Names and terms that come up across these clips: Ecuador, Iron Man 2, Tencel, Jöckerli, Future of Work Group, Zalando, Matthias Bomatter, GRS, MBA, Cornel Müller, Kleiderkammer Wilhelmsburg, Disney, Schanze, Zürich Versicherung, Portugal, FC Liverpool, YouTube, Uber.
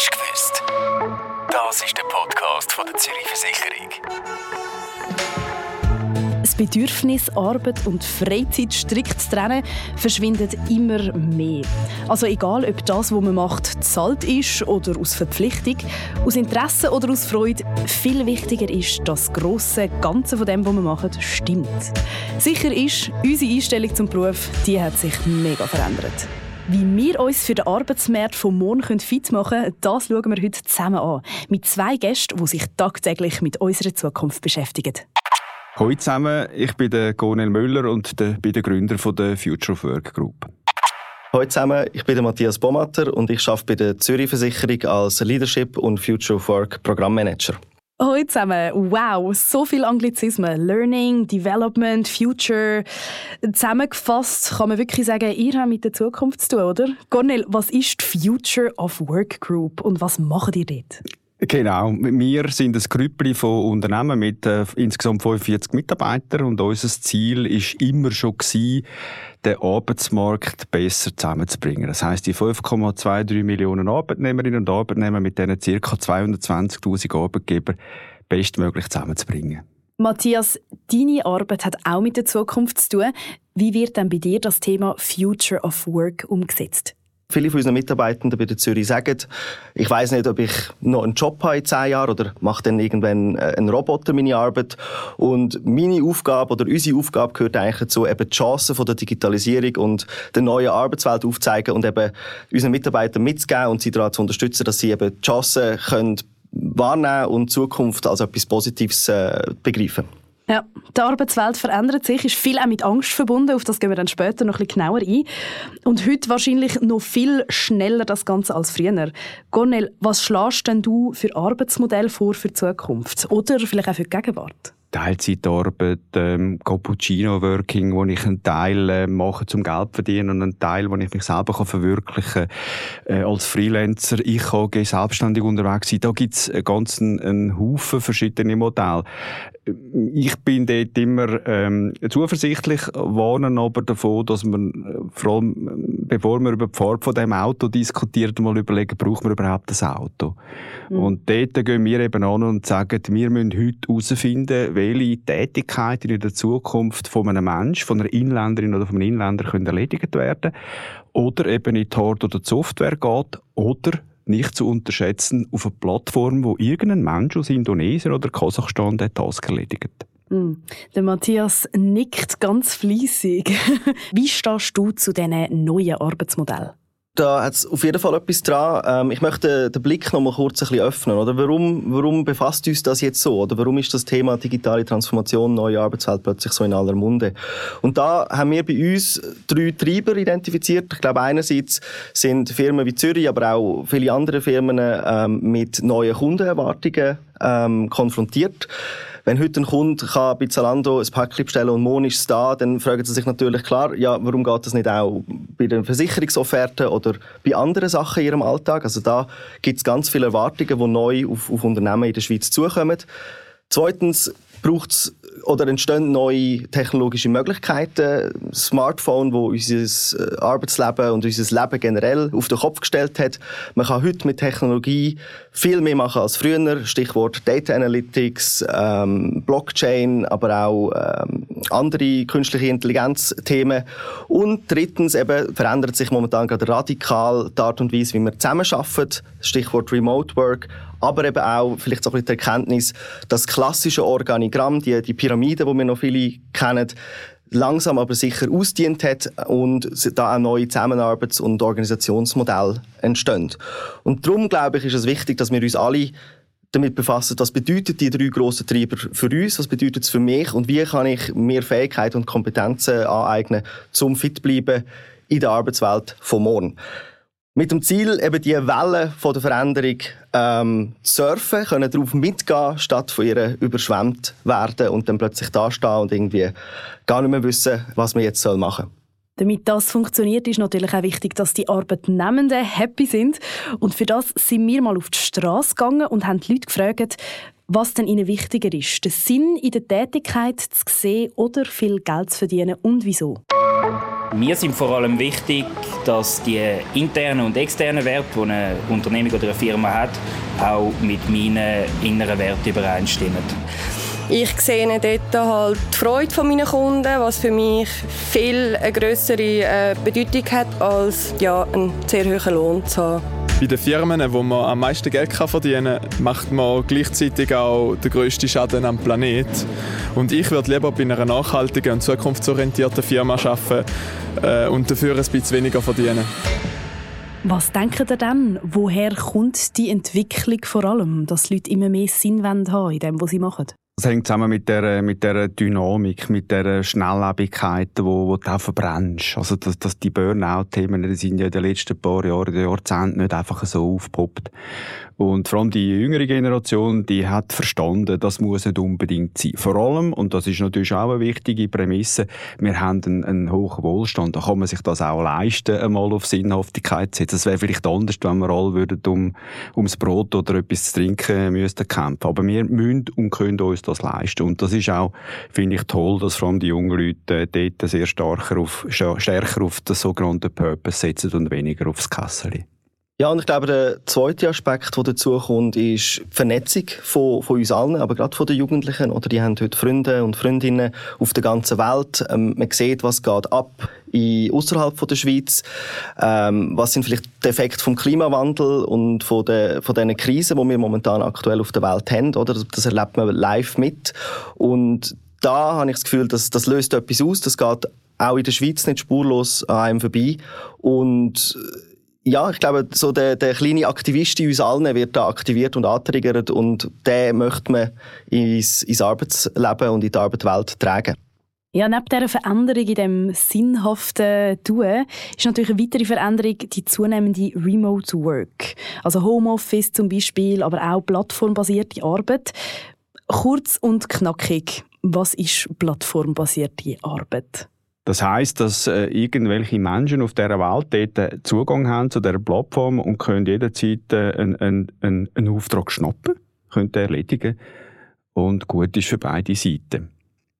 Hast du gewusst? Das ist der Podcast von der Zürich Versicherung. Das Bedürfnis, Arbeit und Freizeit strikt zu trennen, verschwindet immer mehr. Also egal, ob das, was man macht, zahlt ist oder aus Verpflichtung, aus Interesse oder aus Freude, viel wichtiger ist, dass das grosse Ganze von dem, was man macht, stimmt. Sicher ist, unsere Einstellung zum Beruf, die hat sich mega verändert. Wie wir uns für den Arbeitsmarkt von morgen fit machen können, das schauen wir heute zusammen an. Mit zwei Gästen, die sich tagtäglich mit unserer Zukunft beschäftigen. Hallo zusammen, ich bin der Cornel Müller und bin der Gründer von der Future of Work Group. Hallo zusammen, ich bin der Matthias Bomatter und ich arbeite bei der Zürich Versicherung als Leadership und Future of Work Programmmanager. Hallo zusammen, wow, so viele Anglizismen. Learning, Development, Future. Zusammengefasst kann man wirklich sagen, ihr habt mit der Zukunft zu tun, oder? Cornel, was ist die Future of Work Group und was macht ihr dort? Genau, wir sind ein Grüppli von Unternehmen mit insgesamt 45 Mitarbeitern und unser Ziel war immer schon, den Arbeitsmarkt besser zusammenzubringen. Das heisst, die 5,23 Millionen Arbeitnehmerinnen und Arbeitnehmer mit diesen ca. 220'000 Arbeitgeber bestmöglich zusammenzubringen. Matthias, deine Arbeit hat auch mit der Zukunft zu tun. Wie wird denn bei dir das Thema «Future of Work» umgesetzt? Viele von unseren Mitarbeitenden bei der Zürich sagen, ich weiss nicht, ob ich noch einen Job habe in 10 Jahren oder macht dann irgendwann ein Roboter meine Arbeit. Und meine Aufgabe oder unsere Aufgabe gehört eigentlich dazu, eben die Chancen von der Digitalisierung und der neuen Arbeitswelt aufzuzeigen und eben unseren Mitarbeitern mitzugeben und sie daran zu unterstützen, dass sie eben die Chancen können wahrnehmen und die Zukunft als etwas Positives begreifen. Ja, die Arbeitswelt verändert sich, ist viel auch mit Angst verbunden, auf das gehen wir dann später noch ein bisschen genauer ein. Und heute wahrscheinlich noch viel schneller das Ganze als früher. Cornel, was schlägst denn du für Arbeitsmodelle vor für die Zukunft oder vielleicht auch für die Gegenwart? Teilzeitarbeit, Cappuccino-Working, wo ich einen Teil mache, zum Geld verdienen und einen Teil, wo ich mich selber verwirklichen kann. Als Freelancer, ich kann selbstständig unterwegs sein. Da gibt es einen Haufen verschiedene Modelle. Ich bin dort immer zuversichtlich, warne aber davon, dass man, vor allem bevor wir über die Farbe von diesem Auto diskutiert, mal überlegen, braucht man überhaupt ein Auto? Mhm. Und dort gehen wir eben an und sagen, wir müssen heute herausfinden, welche Tätigkeiten in der Zukunft von einem Menschen, von einer Inländerin oder von einem Inländer können erledigt werden oder eben in die Hard- oder die Software geht oder nicht zu unterschätzen auf eine Plattform, wo irgendein Mensch aus Indonesien oder Kasachstan den Task erledigt. Der Matthias nickt ganz fleissig. Wie stehst du zu diesen neuen Arbeitsmodellen? Da hat es auf jeden Fall etwas dran. Ich möchte den Blick noch mal kurz ein bisschen öffnen. Oder? Warum befasst uns das jetzt so? Oder warum ist das Thema digitale Transformation, neue Arbeitswelt plötzlich so in aller Munde? Und da haben wir bei uns 3 Treiber identifiziert. Ich glaube, einerseits sind Firmen wie Zürich, aber auch viele andere Firmen mit neuen Kundenerwartungen konfrontiert. Wenn heute ein Kunde kann bei Zalando ein Päckchen bestellen und morgen ist es da, dann fragen sie sich natürlich klar, ja, warum geht das nicht auch bei den Versicherungsofferten oder bei anderen Sachen in ihrem Alltag? Also da gibt es ganz viele Erwartungen, die neu auf Unternehmen in der Schweiz zukommen. Zweitens entstehen neue technologische Möglichkeiten. Das Smartphone, das unser Arbeitsleben und unser Leben generell auf den Kopf gestellt hat. Man kann heute mit Technologie viel mehr machen als früher. Stichwort Data Analytics, Blockchain, aber auch andere künstliche Intelligenz-Themen. Und drittens eben verändert sich momentan gerade radikal die Art und Weise, wie wir zusammenarbeiten. Stichwort Remote Work. Aber eben auch vielleicht so ein bisschen die Erkenntnis, dass das klassische Organigramm, die Pyramide, die wir noch viele kennen, langsam aber sicher ausgedient hat und da auch neue Zusammenarbeits- und Organisationsmodelle entstehen. Und darum, glaube ich, ist es wichtig, dass wir uns alle damit befassen, was bedeuten die 3 grossen Treiber für uns, was bedeutet es für mich und wie kann ich mir Fähigkeiten und Kompetenzen aneignen, um fit zu bleiben in der Arbeitswelt von morgen. Mit dem Ziel, eben die Welle von der Veränderung surfen, können darauf mitgehen, statt von ihr überschwemmt werden und dann plötzlich dastehen und irgendwie gar nicht mehr wissen, was man jetzt machen soll. Damit das funktioniert, ist natürlich auch wichtig, dass die Arbeitnehmenden happy sind. Und für das sind wir mal auf die Straße gegangen und haben die Leute gefragt, was denn ihnen wichtiger ist, den Sinn in der Tätigkeit zu sehen oder viel Geld zu verdienen und wieso. Mir sind vor allem wichtig, dass die internen und externen Werte, die eine Unternehmung oder eine Firma hat, auch mit meinen inneren Werten übereinstimmen. Ich sehe dort halt die Freude meiner Kunden, was für mich viel eine grössere Bedeutung hat, als ja, einen sehr hohen Lohn zu haben. Bei den Firmen, wo man am meisten Geld verdienen kann, macht man gleichzeitig auch den grössten Schaden am Planeten. Und ich würde lieber bei einer nachhaltigen und zukunftsorientierten Firma arbeiten und dafür ein bisschen weniger verdienen. Was denkt ihr denn? Woher kommt die Entwicklung vor allem, dass Leute immer mehr Sinn haben in dem, was sie machen? Das hängt zusammen mit der Dynamik, mit der Schnelllebigkeit, die du auch verbrennst. Also, dass die Burnout-Themen, die sind ja in den letzten paar Jahren, Jahrzehnten nicht einfach so aufgepoppt. Und vor allem die jüngere Generation, die hat verstanden, das muss nicht unbedingt sein. Vor allem, und das ist natürlich auch eine wichtige Prämisse, wir haben einen hohen Wohlstand. Da kann man sich das auch leisten, einmal auf Sinnhaftigkeit zu setzen. Es wäre vielleicht anders, wenn wir alle ums Brot oder etwas zu trinken müssten kämpfen. Aber wir müssen und können uns das leisten. Und das ist auch, finde ich, toll, dass vor allem die jungen Leute dort sehr stärker auf den sogenannten Purpose setzen und weniger aufs Kässeli. Ja, und ich glaube, der zweite Aspekt, der dazukommt, ist die Vernetzung von uns allen, aber gerade von den Jugendlichen. Oder die haben heute Freunde und Freundinnen auf der ganzen Welt. Man sieht, was geht ab außerhalb der Schweiz. Was sind vielleicht die Effekte vom Klimawandel und von diesen Krisen, die wir momentan aktuell auf der Welt haben? Oder? Das erlebt man live mit. Und da habe ich das Gefühl, das löst etwas aus. Das geht auch in der Schweiz nicht spurlos an einem vorbei. Und ja, ich glaube, so der kleine Aktivist in uns allen wird da aktiviert und antriggert, und den möchte man ins Arbeitsleben und in die Arbeitswelt tragen. Ja, neben dieser Veränderung in dem sinnhaften Tun ist natürlich eine weitere Veränderung die zunehmende Remote Work. Also Homeoffice zum Beispiel, aber auch plattformbasierte Arbeit. Kurz und knackig, was ist plattformbasierte Arbeit? Das heisst, dass irgendwelche Menschen auf dieser Welt dort Zugang haben zu dieser Plattform und können jederzeit einen Auftrag schnappen, können erledigen, und gut ist für beide Seiten.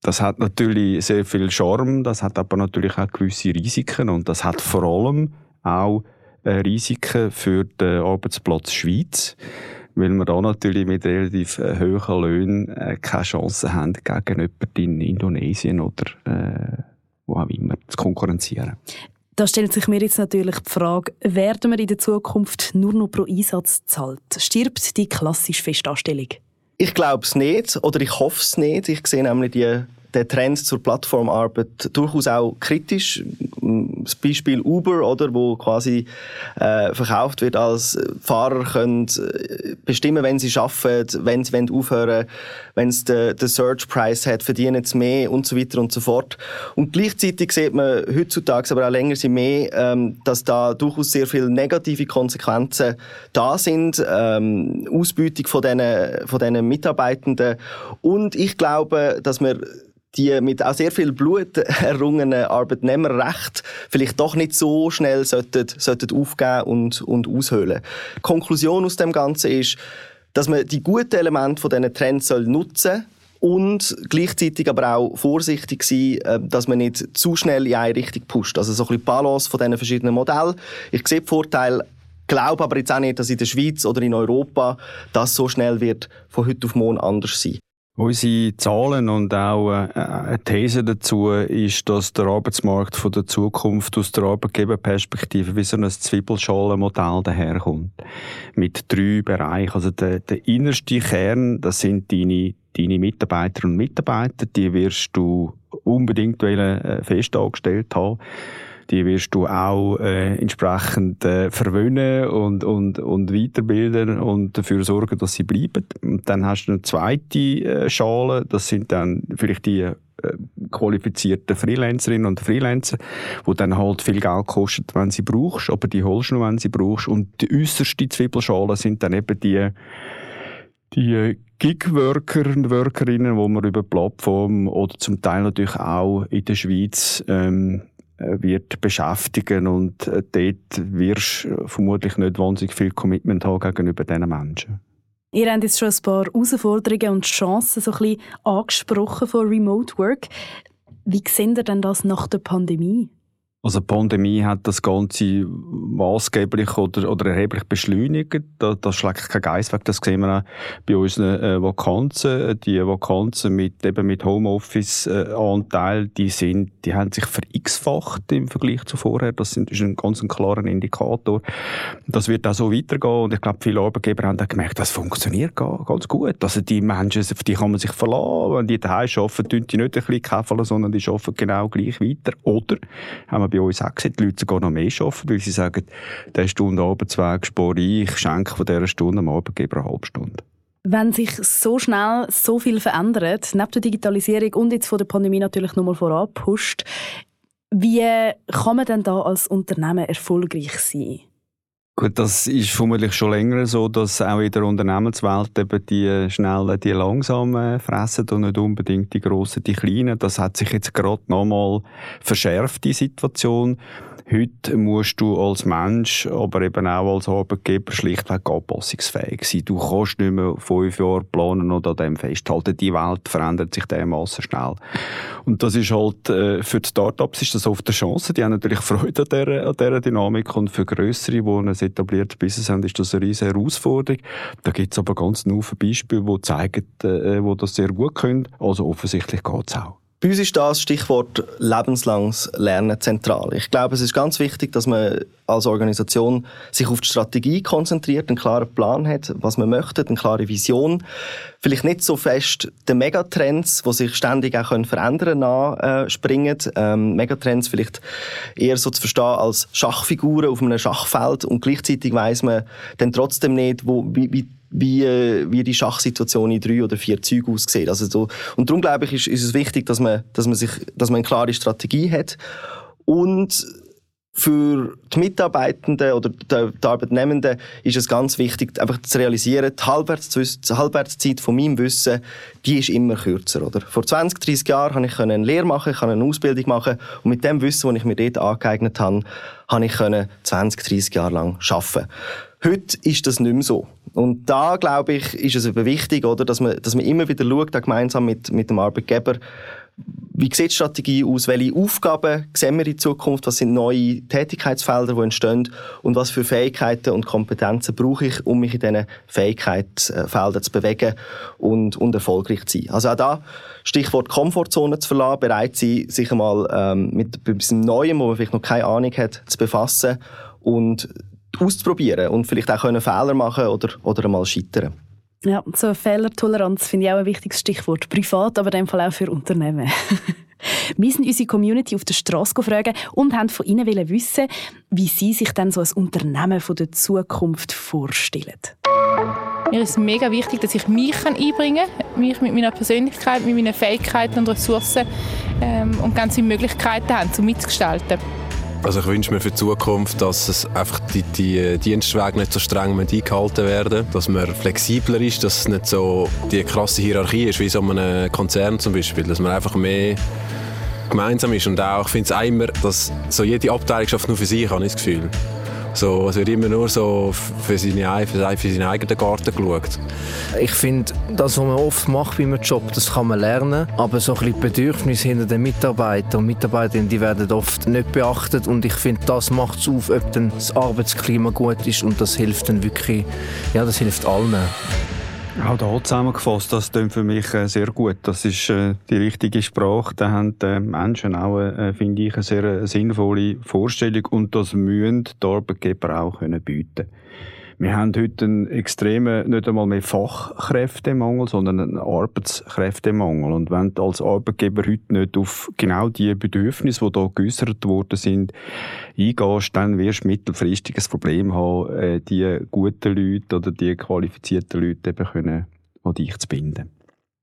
Das hat natürlich sehr viel Charme, das hat aber natürlich auch gewisse Risiken, und das hat vor allem auch Risiken für den Arbeitsplatz Schweiz, weil wir da natürlich mit relativ hohen Löhnen keine Chance haben, gegen jemanden in Indonesien oder wo auch immer, zu konkurrenzieren. Da stellt sich mir jetzt natürlich die Frage, werden wir in der Zukunft nur noch pro Einsatz zahlt? Stirbt die klassische Festanstellung? Ich glaube es nicht, oder ich hoffe es nicht. Ich sehe nämlich den Trend zur Plattformarbeit durchaus auch kritisch. Das Beispiel Uber, oder, wo quasi verkauft wird, als Fahrer können bestimmen, wenn sie arbeiten, wenn sie aufhören, wenn es den Surge-Price hat, verdienen sie mehr und so weiter und so fort. Und gleichzeitig sieht man heutzutage, aber auch länger sie mehr, dass da durchaus sehr viele negative Konsequenzen da sind. Ausbeutung von diesen Mitarbeitenden. Und ich glaube, dass wir die mit auch sehr viel Blut errungenen Arbeitnehmerrechte vielleicht doch nicht so schnell sollten aufgeben und aushöhlen. Die Konklusion aus dem Ganzen ist, dass man die guten Elemente von diesen Trends nutzen soll und gleichzeitig aber auch vorsichtig sein, dass man nicht zu schnell in eine Richtung pusht. Also so ein bisschen Balance von diesen verschiedenen Modellen. Ich sehe die Vorteile, glaube aber jetzt auch nicht, dass in der Schweiz oder in Europa das so schnell wird von heute auf morgen anders sein. Unsere Zahlen und auch eine These dazu ist, dass der Arbeitsmarkt von der Zukunft aus der Arbeitgeberperspektive wie so ein Zwiebelschalenmodell daherkommt. Mit 3 Bereichen. Also der innerste Kern, das sind deine Mitarbeiterinnen und Mitarbeiter. Die wirst du unbedingt fest angestellt haben. Die wirst du auch entsprechend verwöhnen und weiterbilden und dafür sorgen, dass sie bleiben. Und dann hast du eine zweite Schale, das sind dann vielleicht die qualifizierten Freelancerinnen und Freelancer, die dann halt viel Geld kosten, wenn sie brauchst, aber die holst du nur, wenn sie brauchst. Und die äußerste Zwiebelschale sind dann eben die Gig-Worker und Workerinnen, die man über Plattformen oder zum Teil natürlich auch in der Schweiz wird beschäftigen, und dort wirst du vermutlich nicht wahnsinnig viel Commitment haben gegenüber diesen Menschen. Ihr habt jetzt schon ein paar Herausforderungen und Chancen so ein bisschen angesprochen von Remote Work. Wie seht ihr denn das nach der Pandemie? Also die Pandemie hat das Ganze maßgeblich oder erheblich beschleunigt. Das schlägt kein Geist weg. Das sehen wir auch bei unseren Vakanzen. Die Vakanzen mit Homeoffice-Anteil, die haben sich ver-x-facht im Vergleich zu vorher. Das ist ein ganz klarer Indikator. Das wird auch so weitergehen. Und ich glaube, viele Arbeitgeber haben auch gemerkt, das funktioniert ganz gut. Also die Menschen, auf die kann man sich verlassen. Wenn die daheim arbeiten, tun die nicht ein bisschen käfeln, sondern die arbeiten genau gleich weiter. Oder haben wir bei uns auch gesehen, die Leute sogar noch mehr arbeiten, weil sie sagen, diese Stunde Arbeitsweg spare ich, schenke von dieser Stunde am Arbeitgeber eine halbe Stunde. Wenn sich so schnell so viel verändert, neben der Digitalisierung und jetzt von der Pandemie natürlich nochmal voranpusht, wie kann man denn da als Unternehmen erfolgreich sein? Gut, das ist vermutlich schon länger so, dass auch in der Unternehmenswelt eben die Schnellen, die Langsamen fressen und nicht unbedingt die Grossen, die Kleinen. Das hat sich jetzt gerade nochmal verschärft, die Situation. Heute musst du als Mensch, aber eben auch als Arbeitgeber schlichtweg anpassungsfähig sein. Du kannst nicht mehr 5 Jahre planen und an dem festhalten. Die Welt verändert sich dermassen schnell. Und das ist halt, für die Startups ist das oft eine Chance. Die haben natürlich Freude an dieser Dynamik. Und für Grössere, die ein etabliertes Business haben, ist das eine riesige Herausforderung. Da gibt es aber ganz viele Beispiele, die zeigen, die das sehr gut können. Also offensichtlich geht es auch. Bei uns ist das Stichwort lebenslanges Lernen zentral. Ich glaube, es ist ganz wichtig, dass man als Organisation sich auf die Strategie konzentriert, einen klaren Plan hat, was man möchte, eine klare Vision. Vielleicht nicht so fest den Megatrends, die sich ständig auch verändern können, nachspringen. Megatrends vielleicht eher so zu verstehen als Schachfiguren auf einem Schachfeld und gleichzeitig weiss man dann trotzdem nicht, wie die Schachsituation in 3 oder 4 Zügen aussieht. Also so. Und darum, glaube ich, ist es wichtig, dass man eine klare Strategie hat. Und für die Mitarbeitenden oder die Arbeitnehmenden ist es ganz wichtig, einfach zu realisieren, die Halbwertszeit von meinem Wissen, die ist immer kürzer. Oder? Vor 20, 30 Jahren konnte ich eine Lehre machen, ich konnte eine Ausbildung machen und mit dem Wissen, das ich mir dort angeeignet habe, konnte ich 20, 30 Jahre lang arbeiten. Heute ist das nicht mehr so. Und da, glaube ich, ist es eben wichtig, oder, dass man immer wieder schaut, da gemeinsam mit dem Arbeitgeber, wie sieht die Strategie aus, welche Aufgaben sehen wir in Zukunft, was sind neue Tätigkeitsfelder, die entstehen und was für Fähigkeiten und Kompetenzen brauche ich, um mich in diesen Fähigkeitsfeldern zu bewegen und erfolgreich zu sein. Also auch da, Stichwort Komfortzone zu verlassen, bereit sein, sich einmal mit etwas Neuem, wo man vielleicht noch keine Ahnung hat, zu befassen und auszuprobieren und vielleicht auch Fehler machen oder einmal scheitern. Ja, so eine Fehlertoleranz finde ich auch ein wichtiges Stichwort. Privat, aber in dem Fall auch für Unternehmen. Wir sind unsere Community auf der Straße gefragt und haben von ihnen wissen, wie sie sich denn so ein Unternehmen von der Zukunft vorstellen. Mir ist mega wichtig, dass ich mich einbringen kann, mich mit meiner Persönlichkeit, mit meinen Fähigkeiten und Ressourcen und ganz viele Möglichkeiten haben, um mitzugestalten. Also ich wünsche mir für die Zukunft, dass es einfach die Dienstwege nicht so streng eingehalten werden, dass man flexibler ist, dass es nicht so die krasse Hierarchie ist wie so einem Konzern zum Beispiel, dass man einfach mehr gemeinsam ist und auch, ich finde es immer, dass so jede Abteilung schafft nur für sich, habe ich das Gefühl. So, es wird immer nur so für seinen eigenen Garten geschaut. Ich finde, das, was man oft macht bei einem Job, das kann man lernen. Aber so ein bisschen Bedürfnisse hinter den Mitarbeitern und Mitarbeiterinnen, die werden oft nicht beachtet. Und ich finde, das macht es auf, ob dann das Arbeitsklima gut ist. Und das hilft dann wirklich, ja, das hilft allen. Auch da zusammengefasst, das klingt für mich sehr gut. Das ist die richtige Sprache. Da haben die Menschen auch, finde ich, eine sehr sinnvolle Vorstellung. Und das müssen die Arbeitgeber auch bieten können. Wir haben heute einen extremen, nicht einmal mehr Fachkräftemangel, sondern einen Arbeitskräftemangel. Und wenn du als Arbeitgeber heute nicht auf genau die Bedürfnisse, die da geäussert worden sind, eingehst, dann wirst du mittelfristig ein Problem haben, die guten Leute oder die qualifizierten Leute eben können, an dich zu binden.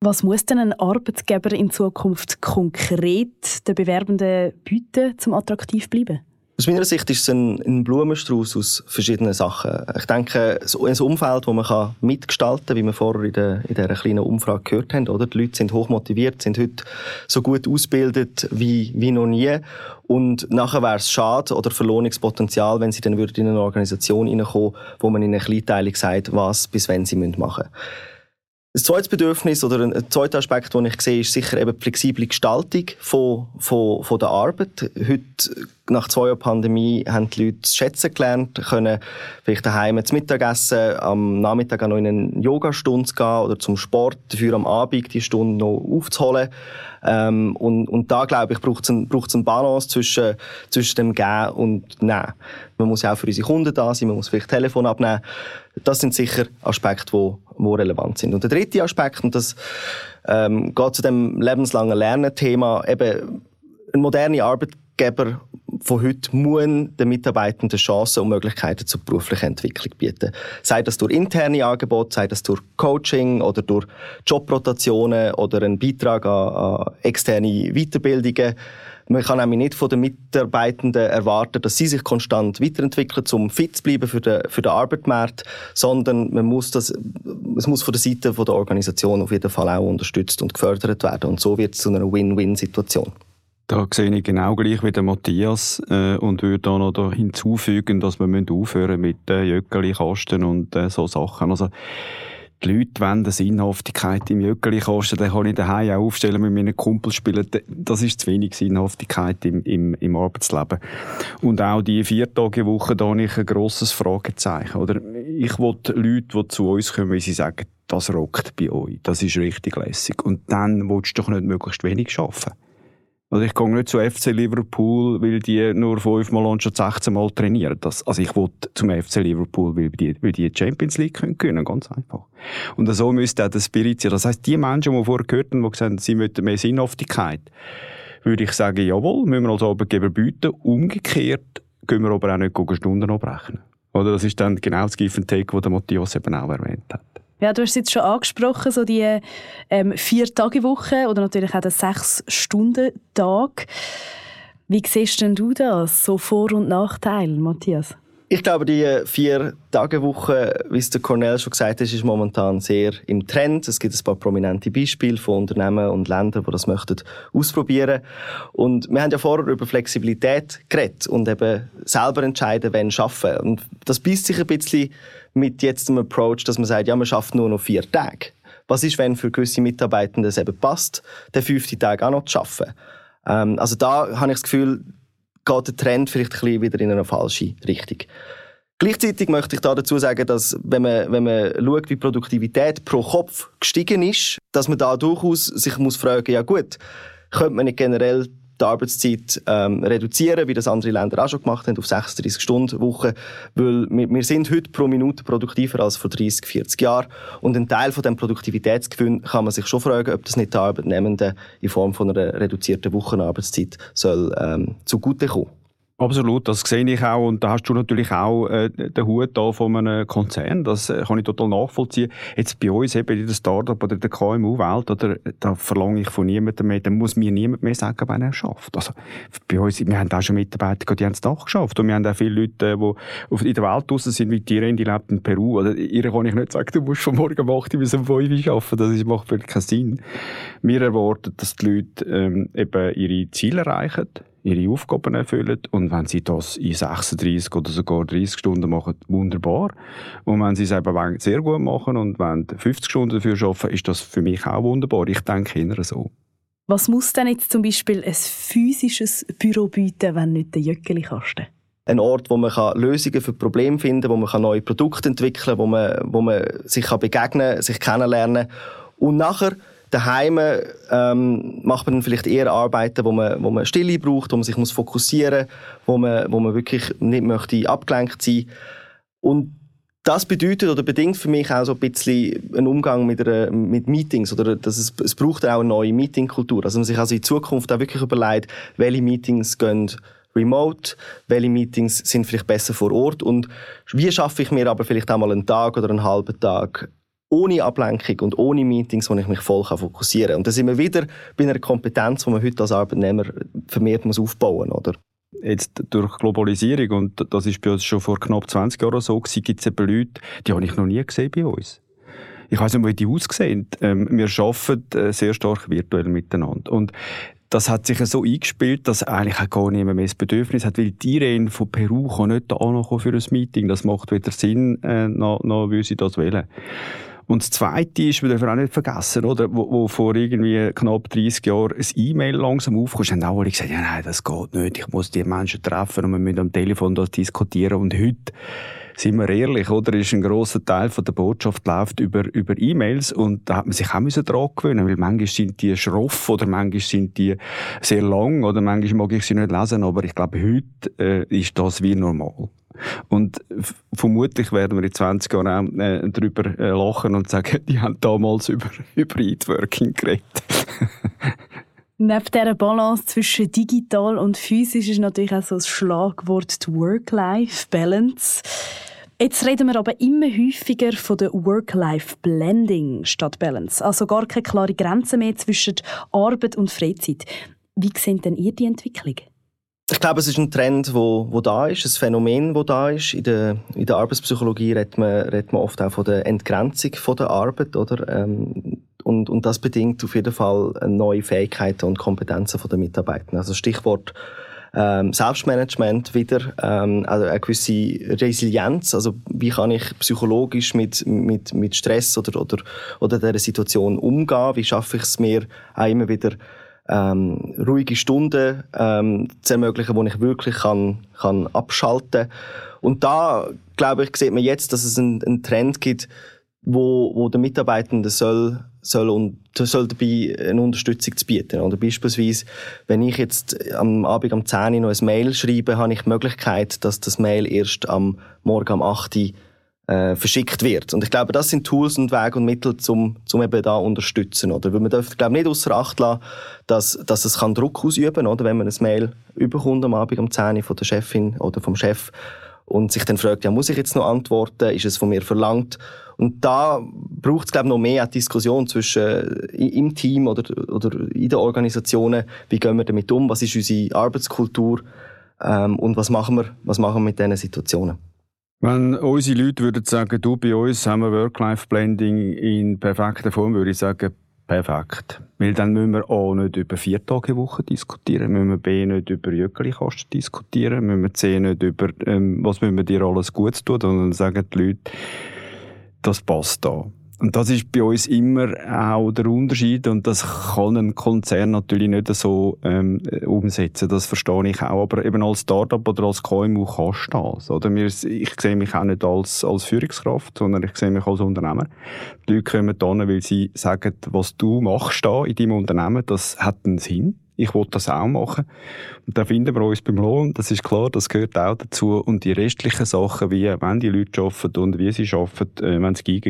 Was muss denn ein Arbeitgeber in Zukunft konkret den Bewerbenden bieten, um attraktiv zu bleiben? Aus meiner Sicht ist es ein Blumenstrauß aus verschiedenen Sachen. Ich denke, so ein Umfeld, das man mitgestalten kann, wie wir vorher in dieser kleinen Umfrage gehört haben. Oder? Die Leute sind hochmotiviert, sind heute so gut ausgebildet wie noch nie. Und nachher wäre es schade oder Verlohnungspotenzial, wenn sie dann in eine Organisation hineinkommen, wo man in einer Kleinteilung sagt, was bis wann sie machen müssen. Ein zweites Bedürfnis oder ein zweiter Aspekt, den ich sehe, ist sicher eben die flexible Gestaltung von der Arbeit. Heute nach 2 Jahren Pandemie haben die Leute zu schätzen gelernt, können vielleicht daheim zu Mittag essen, am Nachmittag noch in eine Yogastunde zu gehen oder zum Sport, dafür am Abend die Stunde noch aufzuholen. Und da, glaube ich, braucht es eine Balance zwischen dem Geben und Nehmen. Man muss ja auch für unsere Kunden da sein, man muss vielleicht Telefon abnehmen. Das sind sicher Aspekte, die relevant sind. Und der dritte Aspekt, und das geht zu dem lebenslangen Lernen-Thema, eben ein moderner Arbeitgeber von heute muss den Mitarbeitenden Chancen und Möglichkeiten zur beruflichen Entwicklung bieten. Sei das durch interne Angebote, sei das durch Coaching oder durch Jobrotationen oder einen Beitrag an externe Weiterbildungen. Man kann nämlich nicht von den Mitarbeitenden erwarten, dass sie sich konstant weiterentwickeln, um fit zu bleiben für den Arbeitsmarkt, sondern es muss von der Seite der Organisation auf jeden Fall auch unterstützt und gefördert werden. Und so wird es zu einer Win-Win-Situation. Da sehe ich genau gleich wie der Matthias und würde auch noch hinzufügen, dass wir aufhören mit Jöckerli-Kasten und so Sachen. Also die Leute wollen eine Sinnhaftigkeit im Jöckerli-Kasten, den kann ich daheim auch aufstellen, mit meinen Kumpels spielen. Das ist zu wenig Sinnhaftigkeit im Arbeitsleben. Und auch die 4-Tage-Woche, da habe ich ein grosses Fragezeichen. Oder? Ich will Leute, die zu uns kommen, wie sie sagen, das rockt bei euch, das ist richtig lässig. Und dann willst du doch nicht möglichst wenig arbeiten. Also ich gehe nicht zu FC Liverpool, weil die nur 5-mal anstatt 16-mal trainieren. Also ich will zum FC Liverpool, weil die Champions League können, ganz einfach. Und so müsste auch der Spirit sein. Das heisst, die Menschen, die wir vorher gehört haben, die gesagt haben, sie möchten mehr Sinnhaftigkeit, würde ich sagen, jawohl, müssen wir als Arbeitgeber bieten. Umgekehrt können wir aber auch nicht Stunden abrechnen. Oder das ist dann genau das Give and Take, das Matthias eben auch erwähnt hat. Ja, du hast es jetzt schon angesprochen, so die 4-Tage-Woche oder natürlich auch den 6-Stunden-Tag. Wie siehst denn du das? So Vor- und Nachteil, Matthias? Ich glaube, die 4-Tage-Woche, wie es der Cornel schon gesagt hat, ist momentan sehr im Trend. Es gibt ein paar prominente Beispiele von Unternehmen und Ländern, die das möchten ausprobieren. Und wir haben ja vorher über Flexibilität geredet und eben selber entscheiden, wann arbeiten. Und das beißt sich ein bisschen mit jetzt dem Approach, dass man sagt, ja, man arbeitet nur noch 4 Tage. Was ist, wenn für gewisse Mitarbeitende es eben passt, den 5. Tag auch noch zu arbeiten? Also da habe ich das Gefühl, geht der Trend vielleicht ein bisschen wieder in eine falsche Richtung. Gleichzeitig möchte ich dazu sagen, dass wenn man schaut, wie Produktivität pro Kopf gestiegen ist, dass man da durchaus sich muss fragen, ja gut, könnte man nicht generell die Arbeitszeit reduzieren, wie das andere Länder auch schon gemacht haben, auf 36-Stunden-Woche, weil wir sind heute pro Minute produktiver als vor 30, 40 Jahren und ein Teil von dem Produktivitätsgewinn kann man sich schon fragen, ob das nicht den Arbeitnehmenden in Form von einer reduzierten Wochenarbeitszeit soll zugutekommen. Absolut, das sehe ich auch und da hast du natürlich auch den Hut da von einem Konzern, das kann ich total nachvollziehen. Jetzt bei uns eben in der Start-up oder der KMU-Welt, oder, da verlange ich von niemandem mehr, da muss mir niemand mehr sagen, wenn er schafft. Also bei uns, wir haben auch schon Mitarbeiter, die haben es doch geschafft und wir haben auch viele Leute, die in der Welt draussen sind, wie die Rente lebt in Peru. Oder ihr kann ich nicht sagen, du musst von morgen um 8 Uhr bis um 5 Uhr arbeiten, das macht wirklich keinen Sinn. Wir erwarten, dass die Leute eben ihre Ziele erreichen, ihre Aufgaben erfüllen und wenn sie das in 36 oder sogar 30 Stunden machen, wunderbar. Und wenn sie es eben sehr gut machen und wenn 50 Stunden dafür arbeiten, ist das für mich auch wunderbar. Ich denke eher so. Was muss denn jetzt zum Beispiel ein physisches Büro bieten, wenn nicht der Jöckerli-Kasten? Ein Ort, wo man Lösungen für Probleme finden kann, wo man neue Produkte entwickeln kann, wo man sich begegnen kann, sich kennenlernen kann. Und nachher daheim macht man dann vielleicht eher Arbeiten, wo man Stille braucht, wo man sich fokussieren muss, wo man wirklich nicht möchte abgelenkt sein. Und das bedeutet oder bedingt für mich auch so ein bisschen einen Umgang mit Meetings. Oder dass es braucht auch eine neue Meetingkultur. Also man sich in Zukunft auch wirklich überlegt, welche Meetings gehen remote, welche Meetings sind vielleicht besser vor Ort und wie schaffe ich mir aber vielleicht auch mal einen Tag oder einen halben Tag ohne Ablenkung und ohne Meetings, wo ich mich voll fokussieren kann. Und da sind wir wieder bei einer Kompetenz, die man heute als Arbeitnehmer vermehrt muss aufbauen muss. Jetzt durch Globalisierung, und das ist bei uns schon vor knapp 20 Jahren so, gibt es eben Leute, die habe ich noch nie gesehen bei uns. Ich weiss nicht, wie die aussehen. Wir arbeiten sehr stark virtuell miteinander. Und das hat sich so eingespielt, dass eigentlich auch gar niemand mehr das Bedürfnis hat, weil die Irene von Peru kann nicht da noch für ein Meeting. Das macht weder Sinn, noch wie sie das wollen. Und das Zweite ist, wir dürfen auch nicht vergessen, oder, wo vor irgendwie knapp 30 Jahren ein E-Mail langsam aufkommt, haben auch alle gesagt, ja, nein, das geht nicht, ich muss die Menschen treffen und wir müssen am Telefon das diskutieren. Und heute, sind wir ehrlich, oder, ist ein grosser Teil von der Botschaft läuft über E-Mails und da hat man sich auch daran gewöhnen, weil manchmal sind die schroff oder manchmal sind die sehr lang oder manchmal mag ich sie nicht lesen, aber ich glaube, heute ist das wie normal. Und vermutlich werden wir in 20 Jahren auch darüber lachen und sagen, die haben damals über Hybrid-Working geredet. Neben dieser Balance zwischen digital und physisch ist natürlich auch so das Schlagwort die Work-Life-Balance. Jetzt reden wir aber immer häufiger von der Work-Life-Blending statt Balance. Also gar keine klare Grenze mehr zwischen Arbeit und Freizeit. Wie seht denn ihr die Entwicklung? Ich glaube, es ist ein Trend, der da ist, ein Phänomen, das da ist. In der Arbeitspsychologie redet man oft auch von der Entgrenzung von der Arbeit, oder? Und das bedingt auf jeden Fall neue Fähigkeiten und Kompetenzen der Mitarbeiter. Also Stichwort Selbstmanagement wieder, also eine gewisse Resilienz. Also wie kann ich psychologisch mit Stress oder dieser Situation umgehen? Wie schaffe ich es mir auch immer wieder ruhige Stunden zu ermöglichen, wo ich wirklich kann abschalten kann? Und da, glaube ich, sieht man jetzt, dass es einen Trend gibt, wo der Mitarbeitende soll dabei eine Unterstützung zu bieten. Oder beispielsweise, wenn ich jetzt am Abend um 10 Uhr noch ein Mail schreibe, habe ich die Möglichkeit, dass das Mail erst am Morgen um 8 Uhr verschickt wird. Und ich glaube, das sind Tools und Wege und Mittel, um eben da unterstützen, oder? Weil man darf, glaube ich, nicht außer Acht lassen, dass es Druck ausüben kann, oder? Wenn man ein Mail überkommt am Abend um 10 Uhr von der Chefin oder vom Chef und sich dann fragt, ja, muss ich jetzt noch antworten? Ist es von mir verlangt? Und da braucht es, glaube ich, noch mehr Diskussion zwischen im Team oder in den Organisationen. Wie gehen wir damit um? Was ist unsere Arbeitskultur? Und was machen wir mit diesen Situationen? Wenn unsere Leute würden sagen, du, bei uns haben wir Work-Life-Blending in perfekter Form, würde ich sagen, perfekt. Weil dann müssen wir A nicht über 4-Tage-Woche diskutieren, müssen wir B nicht über Jöckelikasten diskutieren, müssen wir C nicht über was müssen wir dir alles gut tun, sondern sagen die Leute, das passt da. Und das ist bei uns immer auch der Unterschied und das kann ein Konzern natürlich nicht so umsetzen, das verstehe ich auch, aber eben als Startup oder als KMU kannst du das, oder? Ich sehe mich auch nicht als Führungskraft, sondern ich sehe mich als Unternehmer. Die Leute kommen hin, weil sie sagen, was du machst da in deinem Unternehmen, das hat einen Sinn. Ich will das auch machen. Und da finden wir uns beim Lohn, das ist klar, das gehört auch dazu. Und die restlichen Sachen, wie wenn die Leute arbeiten und wie sie arbeiten, wenn es geht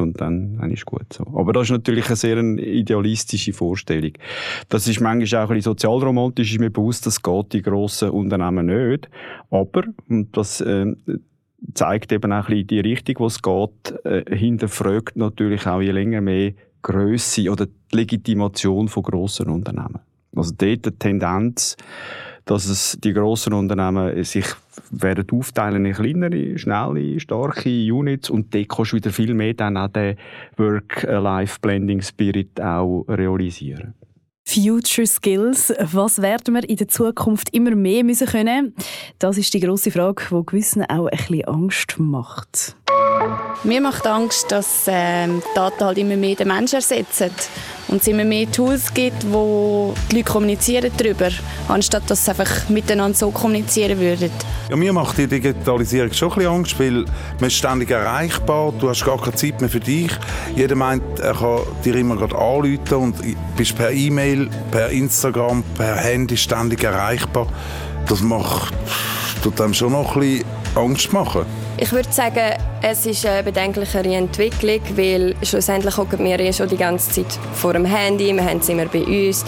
und dann ist es gut so. Aber das ist natürlich eine sehr idealistische Vorstellung. Das ist manchmal auch ein bisschen sozialromantisch, ist mir bewusst, das geht in grossen Unternehmen nicht. Aber, und das zeigt eben auch ein bisschen die Richtung, wo es geht, hinterfragt natürlich auch je länger mehr Grösse oder die Legitimation von grossen Unternehmen. Also dort die Tendenz, dass es die grossen Unternehmen sich werden aufteilen in kleinere, schnelle, starke Units und dort kannst du wieder viel mehr dann auch den Work-Life-Blending-Spirit auch realisieren. Future Skills, was werden wir in der Zukunft immer mehr müssen können? Das ist die grosse Frage, die gewissen auch ein bisschen Angst macht. Mir macht Angst, dass Daten halt immer mehr den Menschen ersetzen und es immer mehr Tools gibt, wo die Leute kommunizieren darüber, anstatt dass sie einfach miteinander so kommunizieren würden. Ja, mir macht die Digitalisierung schon ein bisschen Angst, weil man ist ständig erreichbar, du hast gar keine Zeit mehr für dich. Jeder meint, er kann dir immer gerade anrufen und bist per E-Mail, per Instagram, per Handy ständig erreichbar. Das tut einem schon noch ein bisschen Angst machen. Ich würde sagen, es ist eine bedenklichere Entwicklung, weil schlussendlich gucken wir ja schon die ganze Zeit vor dem Handy, wir haben es immer bei uns,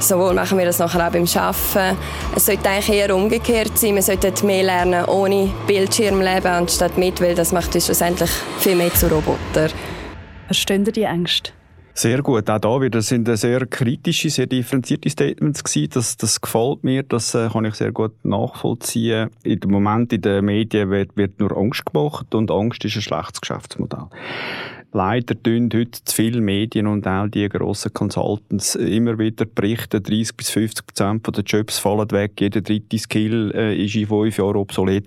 sowohl machen wir das nachher auch beim Arbeiten. Es sollte eigentlich eher umgekehrt sein, wir sollten mehr lernen ohne Bildschirm leben anstatt mit, weil das macht uns schlussendlich viel mehr zu Robotern. Verstehen Sie die Ängste? Sehr gut, auch da wieder. Das sind sehr kritische, sehr differenzierte Statements gewesen. Das gefällt mir, das kann ich sehr gut nachvollziehen. Im Moment in den Medien wird nur Angst gemacht und Angst ist ein schlechtes Geschäftsmodell. Leider tun heute zu viele Medien und auch die grossen Consultants immer wieder berichten, 30-50% der Jobs fallen weg, jeder dritte Skill ist in 5 Jahren obsolet.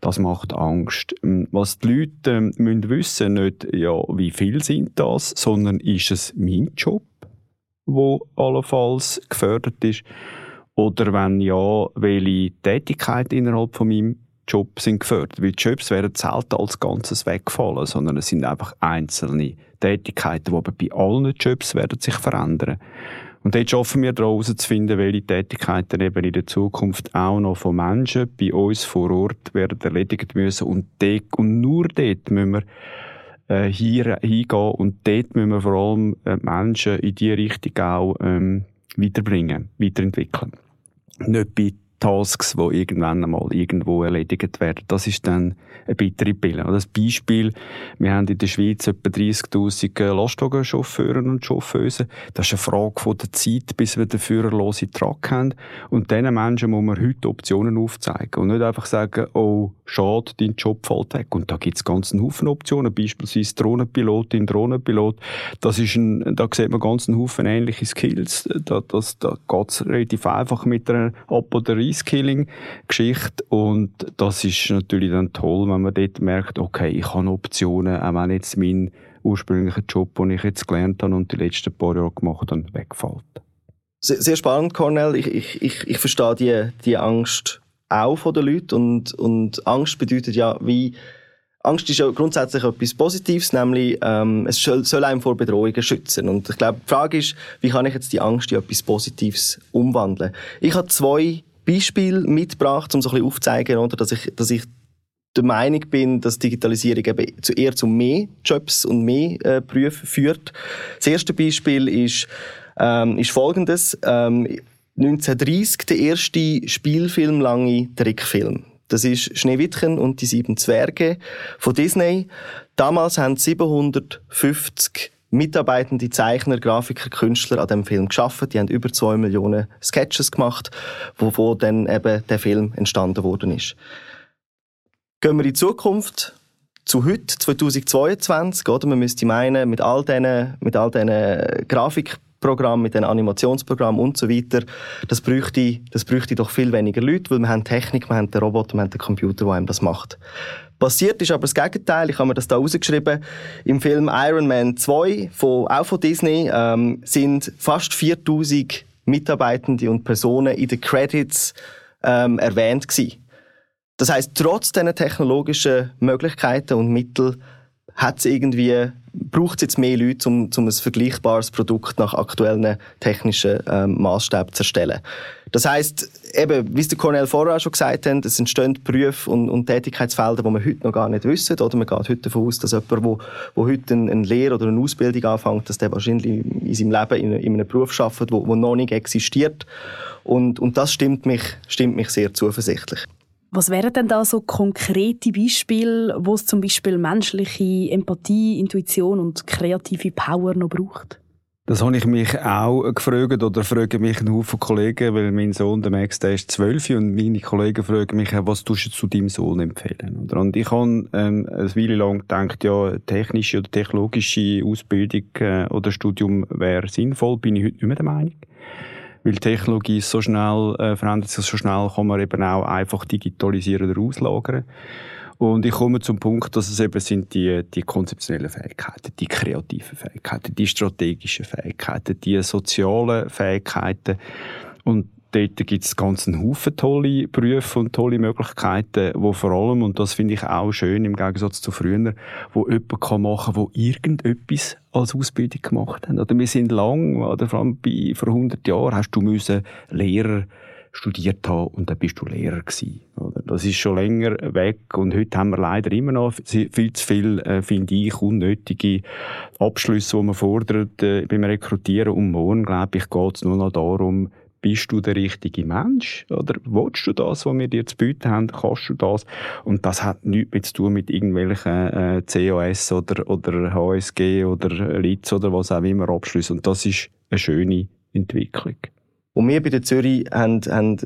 Das macht Angst. Was die Leute müssen wissen, nicht ja, wie viel sind das, sondern ist es mein Job, wo allenfalls gefördert ist? Oder wenn ja, welche Tätigkeiten innerhalb von meinem Job sind gefördert? Weil die Jobs werden selten als Ganzes wegfallen, sondern es sind einfach einzelne Tätigkeiten, die aber bei allen Jobs werden sich verändern. Und dort schaffen wir daran herauszufinden, welche Tätigkeiten eben in der Zukunft auch noch von Menschen bei uns vor Ort werden erledigt müssen. Und nur dort müssen wir hier hingehen und dort müssen wir vor allem Menschen in diese Richtung auch weiterentwickeln. Nicht bei Tasks, die irgendwann einmal irgendwo erledigt werden. Das ist dann eine bittere Pille. Als Beispiel, wir haben in der Schweiz etwa 30'000 Lastwagenchauffeure und Chauffeuse. Das ist eine Frage von der Zeit, bis wir den führerlosen Truck haben. Und diesen Menschen muss man heute Optionen aufzeigen. Und nicht einfach sagen, oh, schade, dein Job fällt weg. Und da gibt es ganz einen Haufen Optionen. Beispielsweise Drohnenpilotin, Drohnenpilot. Da sieht man ganz einen Haufen ähnliche Skills. Da geht es relativ einfach mit einer Apoderie Skilling-Geschichte, und das ist natürlich dann toll, wenn man dort merkt, okay, ich habe Optionen, auch wenn jetzt mein ursprünglicher Job, den ich jetzt gelernt habe und die letzten paar Jahre gemacht habe, wegfällt. Sehr, sehr spannend, Cornel. Ich verstehe die Angst auch von den Leuten, und Angst bedeutet ja, wie Angst ist ja grundsätzlich etwas Positives, nämlich es soll einem vor Bedrohungen schützen. Und ich glaube, die Frage ist, wie kann ich jetzt die Angst in etwas Positives umwandeln? Ich habe 2 Beispiel mitgebracht, um so ein bisschen aufzuzeigen, oder, dass ich der Meinung bin, dass Digitalisierung eben eher zu mehr Jobs und mehr Berufe führt. Das erste Beispiel ist folgendes. 1930 der erste spielfilmlange Trickfilm. Das ist «Schneewittchen und die 7 Zwerge» von Disney. Damals haben 750 Mitarbeitende, Zeichner, Grafiker, Künstler an diesem Film gearbeitet. Die haben über 2 Millionen Sketches gemacht, wovon dann eben der Film entstanden worden ist. Gehen wir in die Zukunft, zu heute, 2022, oder? Man müsste meinen, mit all diesen Grafikprogrammen, mit den Animationsprogrammen und so weiter, das bräuchte doch viel weniger Leute, weil wir haben Technik, wir haben den Roboter, wir haben den Computer, der einem das macht. Passiert ist aber das Gegenteil. Ich habe mir das da rausgeschrieben. Im Film Iron Man 2, auch von Disney, sind fast 4000 Mitarbeitende und Personen in den Credits erwähnt gewesen. Das heisst, trotz diesen technologischen Möglichkeiten und Mitteln braucht es jetzt mehr Leute, um ein vergleichbares Produkt nach aktuellen technischen Maßstäben zu erstellen. Das heisst, eben, wie es der Cornel vorher schon gesagt hat, es entstehen Berufe und Tätigkeitsfelder, die wir heute noch gar nicht wissen. Oder man geht heute davon aus, dass jemand, der heute eine Lehre oder eine Ausbildung anfängt, dass der wahrscheinlich in seinem Leben in einem Beruf arbeitet, der noch nicht existiert. Und das stimmt mich sehr zuversichtlich. Was wären denn da so konkrete Beispiele, wo es zum Beispiel menschliche Empathie, Intuition und kreative Power noch braucht? Das habe ich mich auch gefragt, oder fragen mich einen Haufen Kollegen, weil mein Sohn, der Max, der ist 12 und meine Kollegen fragen mich, was tust du zu deinem Sohn empfehlen? Und ich habe eine Weile lang gedacht, ja, technische oder technologische Ausbildung oder Studium wäre sinnvoll, bin ich heute nicht mehr der Meinung. Weil die Technologie ist so schnell, verändert sich so schnell, kann man eben auch einfach digitalisieren oder auslagern. Und ich komme zum Punkt, dass es eben sind die konzeptionellen Fähigkeiten, die kreativen Fähigkeiten, die strategischen Fähigkeiten, die sozialen Fähigkeiten. Und dort gibt es ganz einen Haufen tolle Berufe und tolle Möglichkeiten, wo vor allem, und das finde ich auch schön im Gegensatz zu früher, wo jemand machen kann, der irgendetwas als Ausbildung gemacht hat. Oder wir sind lang, oder vor allem vor 100 Jahren, hast du müssen Lehrer studiert haben und dann bist du Lehrer gewesen. Das ist schon länger weg, und heute haben wir leider immer noch viel zu viele, finde ich, unnötige Abschlüsse, die man fordert beim Rekrutieren. Und morgen, glaube ich, geht es nur noch darum, bist du der richtige Mensch? Oder willst du das, was wir dir zu bieten haben? Kannst du das? Und das hat nichts mehr zu tun mit irgendwelchen COS oder HSG oder LITS oder was auch immer Abschlüssen. Und das ist eine schöne Entwicklung. Und wir bei der Zürich haben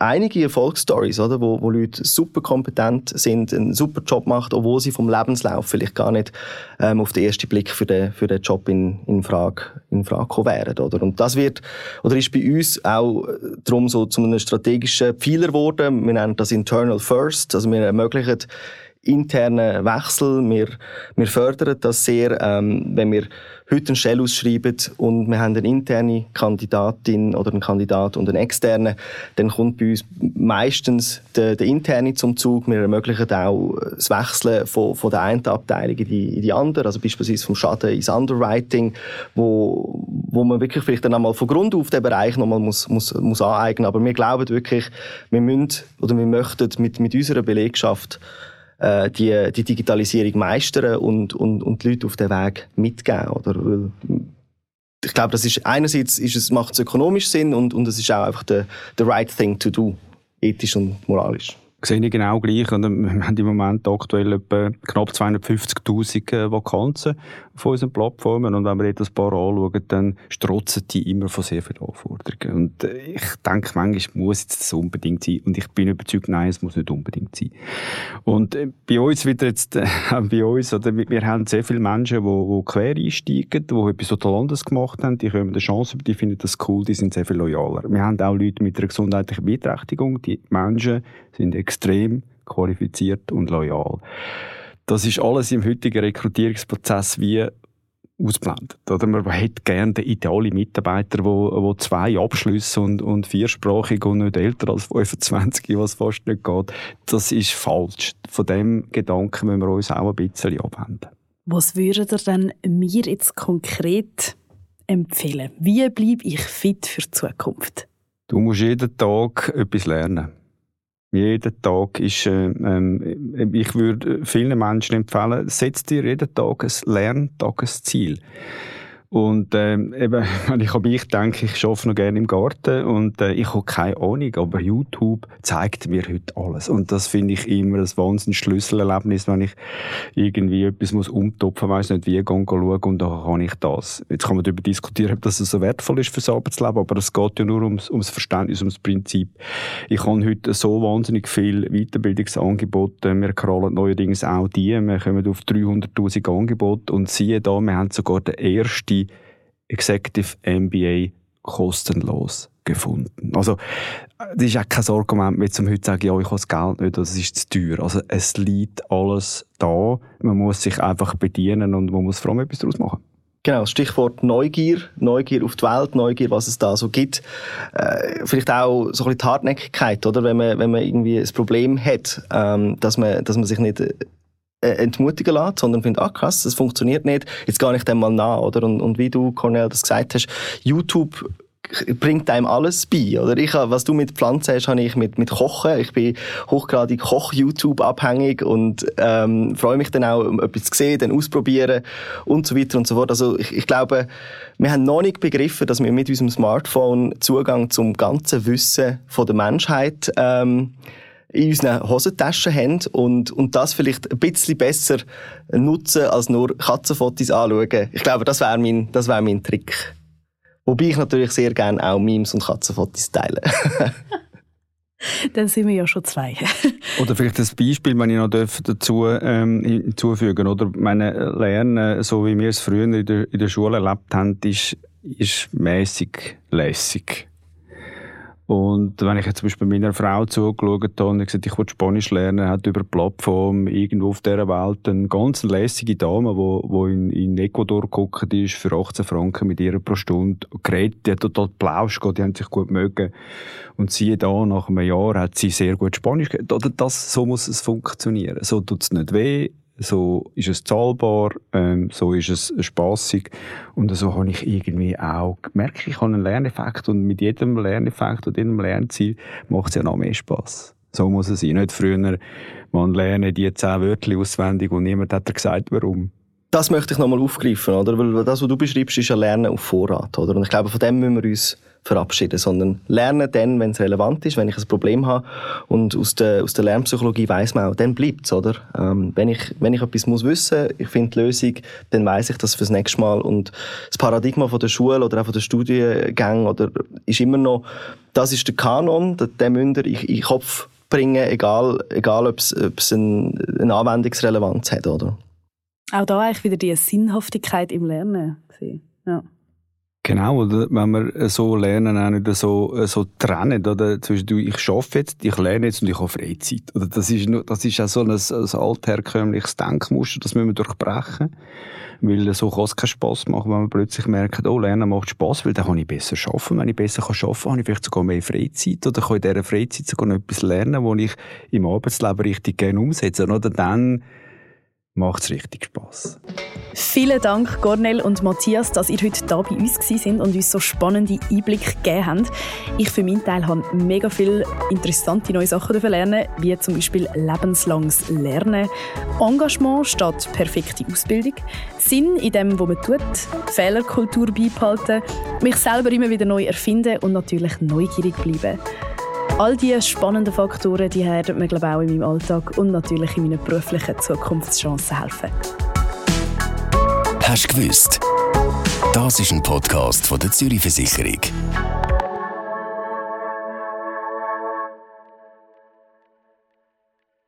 einige Erfolgsstories, oder? Wo Leute super kompetent sind, einen super Job machen, obwohl sie vom Lebenslauf vielleicht gar nicht auf den ersten Blick für den Job in Frage gekommen wären, oder? Und das wird, oder ist bei uns auch darum so zu einem strategischen Pfeiler geworden. Wir nennen das Internal First, also wir ermöglichen interne Wechsel. Wir fördern das sehr, wenn wir heute eine Stelle ausschreiben und wir haben eine interne Kandidatin oder einen Kandidat und einen externen, dann kommt bei uns meistens der interne zum Zug. Wir ermöglichen auch das Wechseln von der einen Abteilung in die andere, also beispielsweise vom Schaden ins Underwriting, wo man wirklich vielleicht dann einmal von Grund auf den Bereich nochmal muss aneignen. Aber wir glauben wirklich, wir müssen oder wir möchten mit unserer Belegschaft die Digitalisierung meistern und die Leute auf den Weg mitgeben, oder? Weil ich glaube, das ist einerseits macht es ökonomisch Sinn und es ist auch einfach the right thing to do, ethisch und moralisch. Sehe ich genau gleich. Und wir haben im Moment aktuell etwa knapp 250'000 Vakanzen auf unseren Plattformen. Und wenn wir jetzt ein paar anschauen, dann strotzen die immer von sehr vielen Anforderungen. Und ich denke, manchmal muss es unbedingt sein. Und ich bin überzeugt, nein, es muss nicht unbedingt sein. Und bei uns wieder jetzt, wir haben sehr viele Menschen, die quer einsteigen, die etwas total anderes gemacht haben. Die haben eine Chance, die finden das cool, die sind sehr viel loyaler. Wir haben auch Leute mit einer gesundheitlichen Beeinträchtigung. Die Menschen sind extrem qualifiziert und loyal. Das ist alles im heutigen Rekrutierungsprozess wie ausblendet. Oder? Man hätte gerne den idealen Mitarbeiter, der 2 Abschlüsse und 4-sprachig und nicht älter als 25, was fast nicht geht. Das ist falsch. Von diesem Gedanken müssen wir uns auch ein bisschen abwenden. Was würdet ihr denn mir jetzt konkret empfehlen? Wie bleibe ich fit für die Zukunft? Du musst jeden Tag etwas lernen. Jeden Tag ist, ich würde vielen Menschen empfehlen, setz dir jeden Tag ein Lerntagesziel. Und eben, wenn ich an mich denke, ich arbeite noch gerne im Garten und ich habe keine Ahnung, aber YouTube zeigt mir heute alles. Und das finde ich immer ein wahnsinniges Schlüsselerlebnis, wenn ich irgendwie etwas umtopfen muss, weiss nicht wie, schaue und dann kann ich das. Jetzt kann man darüber diskutieren, ob das so wertvoll ist für das Arbeitsleben, aber es geht ja nur ums Verständnis, ums Prinzip. Ich habe heute so wahnsinnig viele Weiterbildungsangebote, wir krallen neuerdings auch die, wir kommen auf 300'000 Angebote und siehe da, wir haben sogar den ersten Executive MBA kostenlos gefunden. Also, das ist auch kein Argument mehr, um heute zu sagen, ja, ich habe das Geld nicht, das ist zu teuer. Also, es liegt alles da. Man muss sich einfach bedienen und man muss vor allem etwas daraus machen. Genau, Stichwort Neugier. Neugier auf die Welt, Neugier, was es da so gibt. Vielleicht auch so ein bisschen die Hartnäckigkeit, oder? Wenn man irgendwie ein Problem hat, dass man sich nicht entmutigen lässt, sondern findet, krass, das funktioniert nicht, jetzt gehe ich dem mal nach, oder? Und wie du, Cornel, das gesagt hast, YouTube bringt einem alles bei, oder? Was du mit Pflanzen hast, habe ich mit Kochen. Ich bin hochgradig Koch-YouTube-abhängig und freue mich dann auch, etwas zu sehen, dann ausprobieren und so weiter und so fort. Also ich glaube, wir haben noch nicht begriffen, dass wir mit unserem Smartphone Zugang zum ganzen Wissen von der Menschheit in unseren Hosentaschen haben und das vielleicht ein bisschen besser nutzen, als nur Katzenfotos anschauen. Ich glaube, das wäre mein Trick. Wobei ich natürlich sehr gerne auch Memes und Katzenfotos teile. Dann sind wir ja schon 2. Oder vielleicht ein Beispiel, wenn ich noch dazu hinzufügen darf. Oder meine Lernen, so wie wir es früher in der Schule erlebt haben, ist mäßig lässig. Und wenn ich jetzt zum Beispiel meiner Frau zugeschaut habe und gesagt, ich will Spanisch lernen, hat über die Plattform irgendwo auf dieser Welt eine ganz lässige Dame, die in Ecuador geguckt ist, für 18 Franken mit ihr pro Stunde geredet. Die hat total plauscht, die haben sich gut mögen. Und siehe da, nach einem Jahr hat sie sehr gut Spanisch geredet. Oder das, so muss es funktionieren. So tut es nicht weh, so ist es zahlbar, so ist es spassig. Und so habe ich irgendwie auch gemerkt, ich habe einen Lerneffekt. Und mit jedem Lerneffekt und jedem Lernziel macht es ja noch mehr Spass. So muss es sein. Nicht früher, man lerne die 10 Wörter auswendig und niemand hat dir gesagt, warum. das möchte ich nochmal aufgreifen, oder? Weil das, was du beschreibst, ist ja Lernen auf Vorrat, oder? Und ich glaube, von dem müssen wir uns verabschieden, sondern lernen dann, wenn es relevant ist, wenn ich ein Problem habe. Und aus der Lernpsychologie weiss man auch, dann bleibt es, oder? Wenn ich etwas muss wissen, ich finde die Lösung, dann weiss ich das fürs nächste Mal. Und das Paradigma von der Schule oder auch von der Studiengänge oder ist immer noch, das ist der Kanon, den müsst ihr in den Kopf bringen, egal ob es eine Anwendungsrelevanz hat, oder? Auch da eigentlich wieder die Sinnhaftigkeit im Lernen gesehen. Ja. Genau, oder? Wenn wir so Lernen auch nicht so trennen, oder? Zum Beispiel, ich arbeite jetzt, ich lerne jetzt und ich habe Freizeit. Oder das ist auch so ein altherkömmliches Denkmuster, das müssen wir durchbrechen. Weil so kann es keinen Spass machen, wenn man plötzlich merkt, oh, Lernen macht Spass, weil dann kann ich besser arbeiten. Wenn ich besser arbeiten kann, habe ich vielleicht sogar mehr Freizeit oder kann in dieser Freizeit sogar noch etwas lernen, was ich im Arbeitsleben richtig gerne umsetze. Oder dann macht es richtig Spass. Vielen Dank, Cornel und Matthias, dass ihr heute hier bei uns seid und uns so spannende Einblicke gegeben habt. Ich für meinen Teil habe mega viele interessante neue Sachen lernen, wie zum Beispiel lebenslanges Lernen, Engagement statt perfekte Ausbildung, Sinn in dem, was man tut, Fehlerkultur beibehalten, mich selber immer wieder neu erfinden und natürlich neugierig bleiben. All diese spannenden Faktoren, die werden mir, glaube ich, auch in meinem Alltag und natürlich in meinen beruflichen Zukunftschancen helfen. Hast du gewusst? Das ist ein Podcast von der Zürich Versicherung.